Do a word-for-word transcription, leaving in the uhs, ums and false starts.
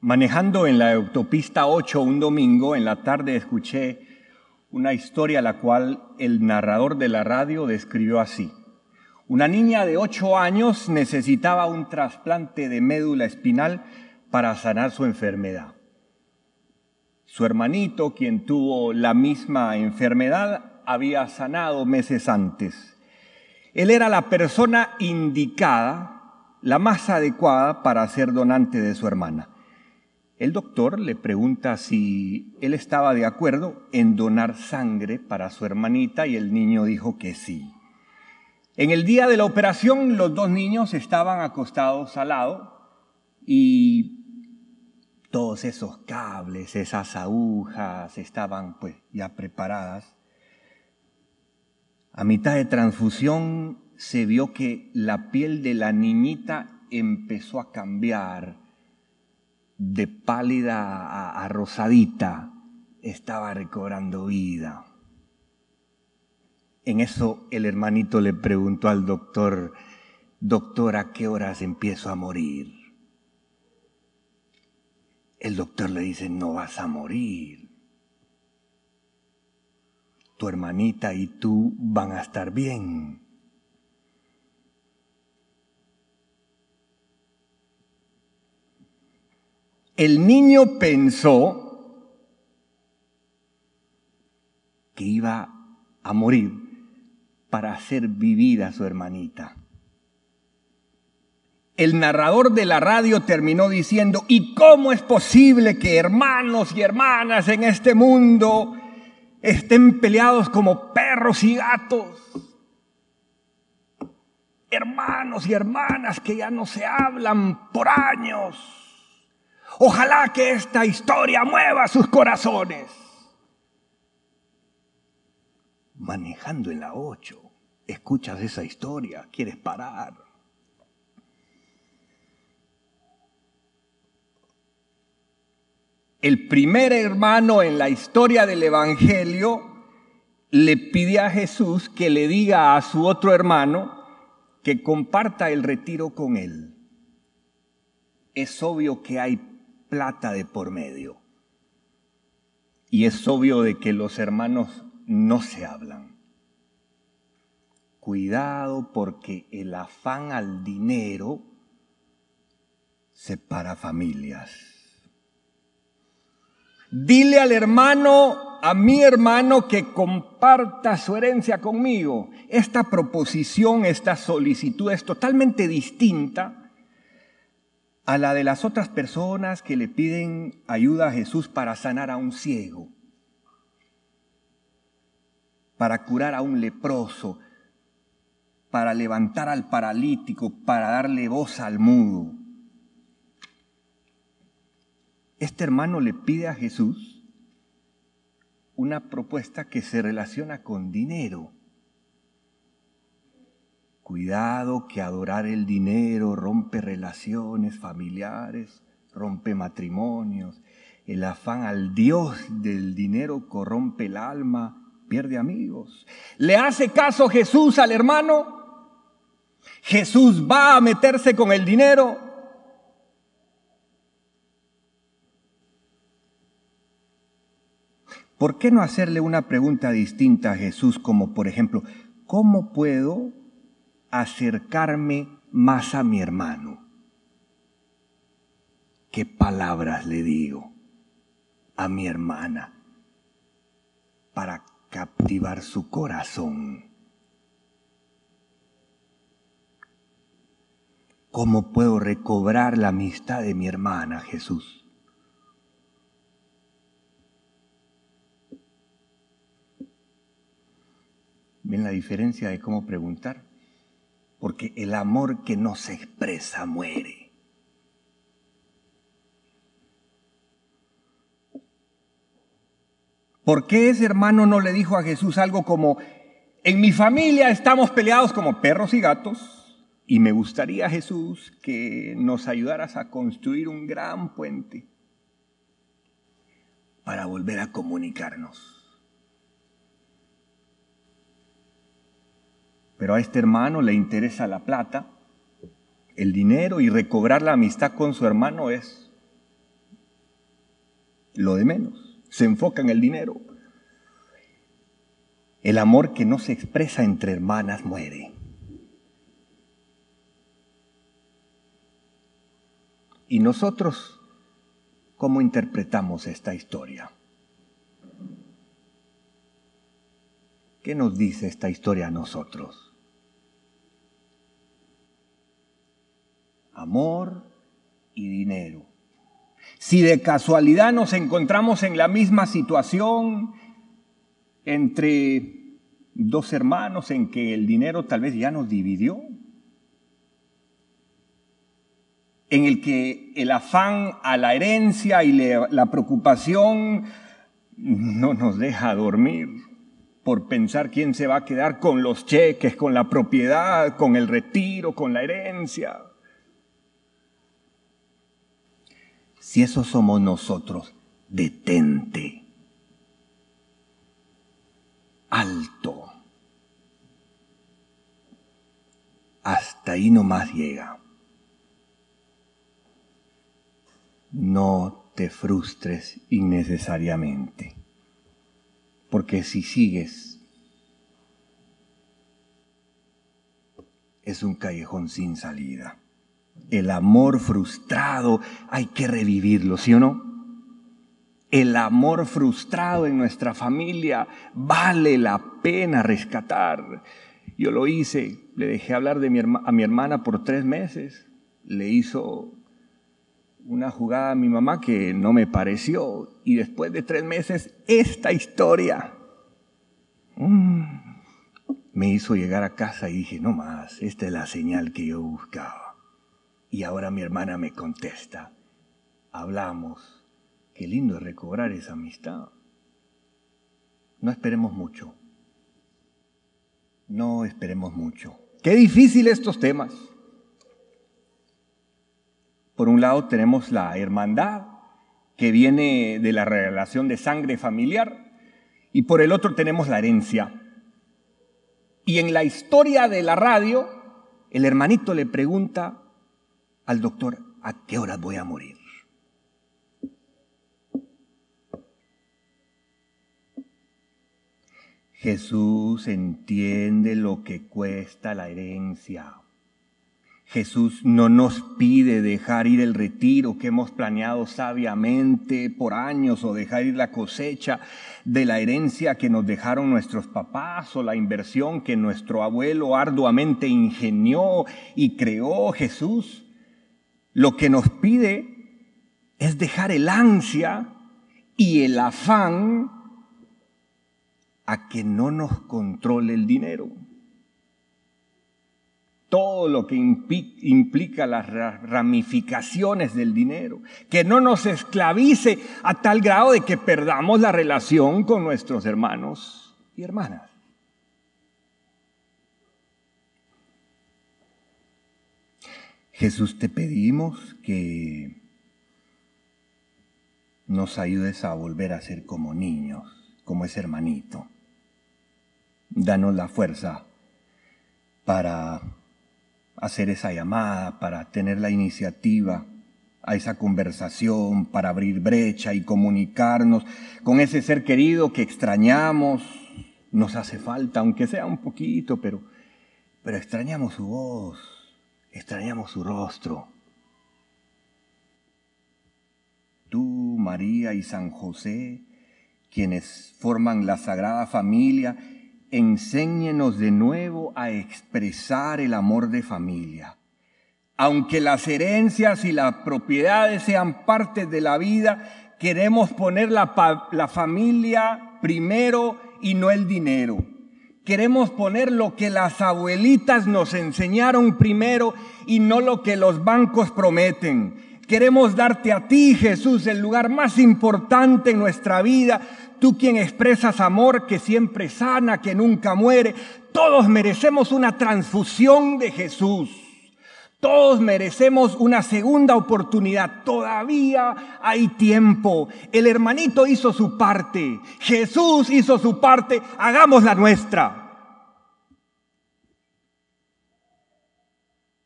Manejando en la autopista ocho un domingo en la tarde escuché una historia la cual el narrador de la radio describió así. Una niña de ocho años necesitaba un trasplante de médula espinal para sanar su enfermedad. Su hermanito, quien tuvo la misma enfermedad, había sanado meses antes. Él era la persona indicada, la más adecuada para ser donante de su hermana. El doctor le pregunta si él estaba de acuerdo en donar sangre para su hermanita y el niño dijo que sí. En el día de la operación, los dos niños estaban acostados al lado y todos esos cables, esas agujas estaban pues ya preparadas. A mitad de transfusión se vio que la piel de la niñita empezó a cambiar de pálida a, a rosadita, estaba recobrando vida. En eso el hermanito le preguntó al doctor, doctor, ¿a qué horas empiezo a morir? El doctor le dice, no vas a morir. Tu hermanita y tú van a estar bien. El niño pensó que iba a morir para hacer vivir a su hermanita. El narrador de la radio terminó diciendo, ¿y cómo es posible que hermanos y hermanas en este mundo estén peleados como perros y gatos? Hermanos y hermanas que ya no se hablan por años. Ojalá que esta historia mueva sus corazones. Manejando en la ocho, escuchas esa historia, quieres parar. El primer hermano en la historia del Evangelio le pide a Jesús que le diga a su otro hermano que comparta el retiro con él. Es obvio que hay plata de por medio. Y es obvio de que los hermanos no se hablan. Cuidado porque el afán al dinero separa familias. Dile al hermano, a mi hermano, que comparta su herencia conmigo. Esta proposición, esta solicitud es totalmente distinta a la de las otras personas que le piden ayuda a Jesús para sanar a un ciego, para curar a un leproso, para levantar al paralítico, para darle voz al mudo. Este hermano le pide a Jesús una propuesta que se relaciona con dinero. Cuidado que adorar el dinero rompe relaciones familiares, rompe matrimonios. El afán al Dios del dinero corrompe el alma, pierde amigos. ¿Le hace caso Jesús al hermano? ¿Jesús va a meterse con el dinero? ¿Por qué no hacerle una pregunta distinta a Jesús como, por ejemplo, ¿cómo puedo acercarme más a mi hermano? ¿Qué palabras le digo a mi hermana para captivar su corazón? ¿Cómo puedo recobrar la amistad de mi hermana, Jesús? ¿Ven la diferencia de cómo preguntar? Porque el amor que no se expresa muere. ¿Por qué ese hermano no le dijo a Jesús algo como, en mi familia estamos peleados como perros y gatos, y me gustaría, Jesús, que nos ayudaras a construir un gran puente para volver a comunicarnos? Pero a este hermano le interesa la plata, el dinero, y recobrar la amistad con su hermano es lo de menos. Se enfoca en el dinero. El amor que no se expresa entre hermanas muere. ¿Y nosotros cómo interpretamos esta historia? ¿Qué nos dice esta historia a nosotros? Amor y dinero. Si de casualidad nos encontramos en la misma situación entre dos hermanos en que el dinero tal vez ya nos dividió, en el que el afán a la herencia y la preocupación no nos deja dormir por pensar quién se va a quedar con los cheques, con la propiedad, con el retiro, con la herencia. Si eso somos nosotros, detente. Alto. Hasta ahí nomás llega. No te frustres innecesariamente, porque si sigues, es un callejón sin salida. El amor frustrado hay que revivirlo, ¿sí o no? El amor frustrado en nuestra familia vale la pena rescatar. Yo lo hice, le dejé hablar de mi herma, a mi hermana por tres meses, le hizo una jugada a mi mamá que no me pareció, y después de tres meses esta historia mmm, me hizo llegar a casa y dije, no más, esta es la señal que yo buscaba. Y ahora mi hermana me contesta, hablamos, qué lindo es recobrar esa amistad. No esperemos mucho, no esperemos mucho. Qué difícil estos temas. Por un lado tenemos la hermandad, que viene de la relación de sangre familiar, y por el otro tenemos la herencia. Y en la historia de la radio, el hermanito le pregunta al doctor, ¿a qué hora voy a morir? Jesús entiende lo que cuesta la herencia. Jesús no nos pide dejar ir el retiro que hemos planeado sabiamente por años o dejar ir la cosecha de la herencia que nos dejaron nuestros papás o la inversión que nuestro abuelo arduamente ingenió y creó. Jesús lo que nos pide es dejar el ansia y el afán a que no nos controle el dinero. Todo lo que implica las ramificaciones del dinero, que no nos esclavice a tal grado de que perdamos la relación con nuestros hermanos y hermanas. Jesús, te pedimos que nos ayudes a volver a ser como niños, como ese hermanito. Danos la fuerza para hacer esa llamada, para tener la iniciativa a esa conversación, para abrir brecha y comunicarnos con ese ser querido que extrañamos. Nos hace falta, aunque sea un poquito, pero, pero extrañamos su voz, extrañamos su rostro. Tú, María y San José, quienes forman la Sagrada Familia, enséñenos de nuevo a expresar el amor de familia. Aunque las herencias y las propiedades sean partes de la vida, queremos poner la, la familia primero y no el dinero. Queremos poner lo que las abuelitas nos enseñaron primero y no lo que los bancos prometen. Queremos darte a ti, Jesús, el lugar más importante en nuestra vida. Tú quien expresas amor, que siempre sana, que nunca muere. Todos merecemos una transfusión de Jesús. Todos merecemos una segunda oportunidad. Todavía hay tiempo. El hermanito hizo su parte. Jesús hizo su parte. Hagamos la nuestra.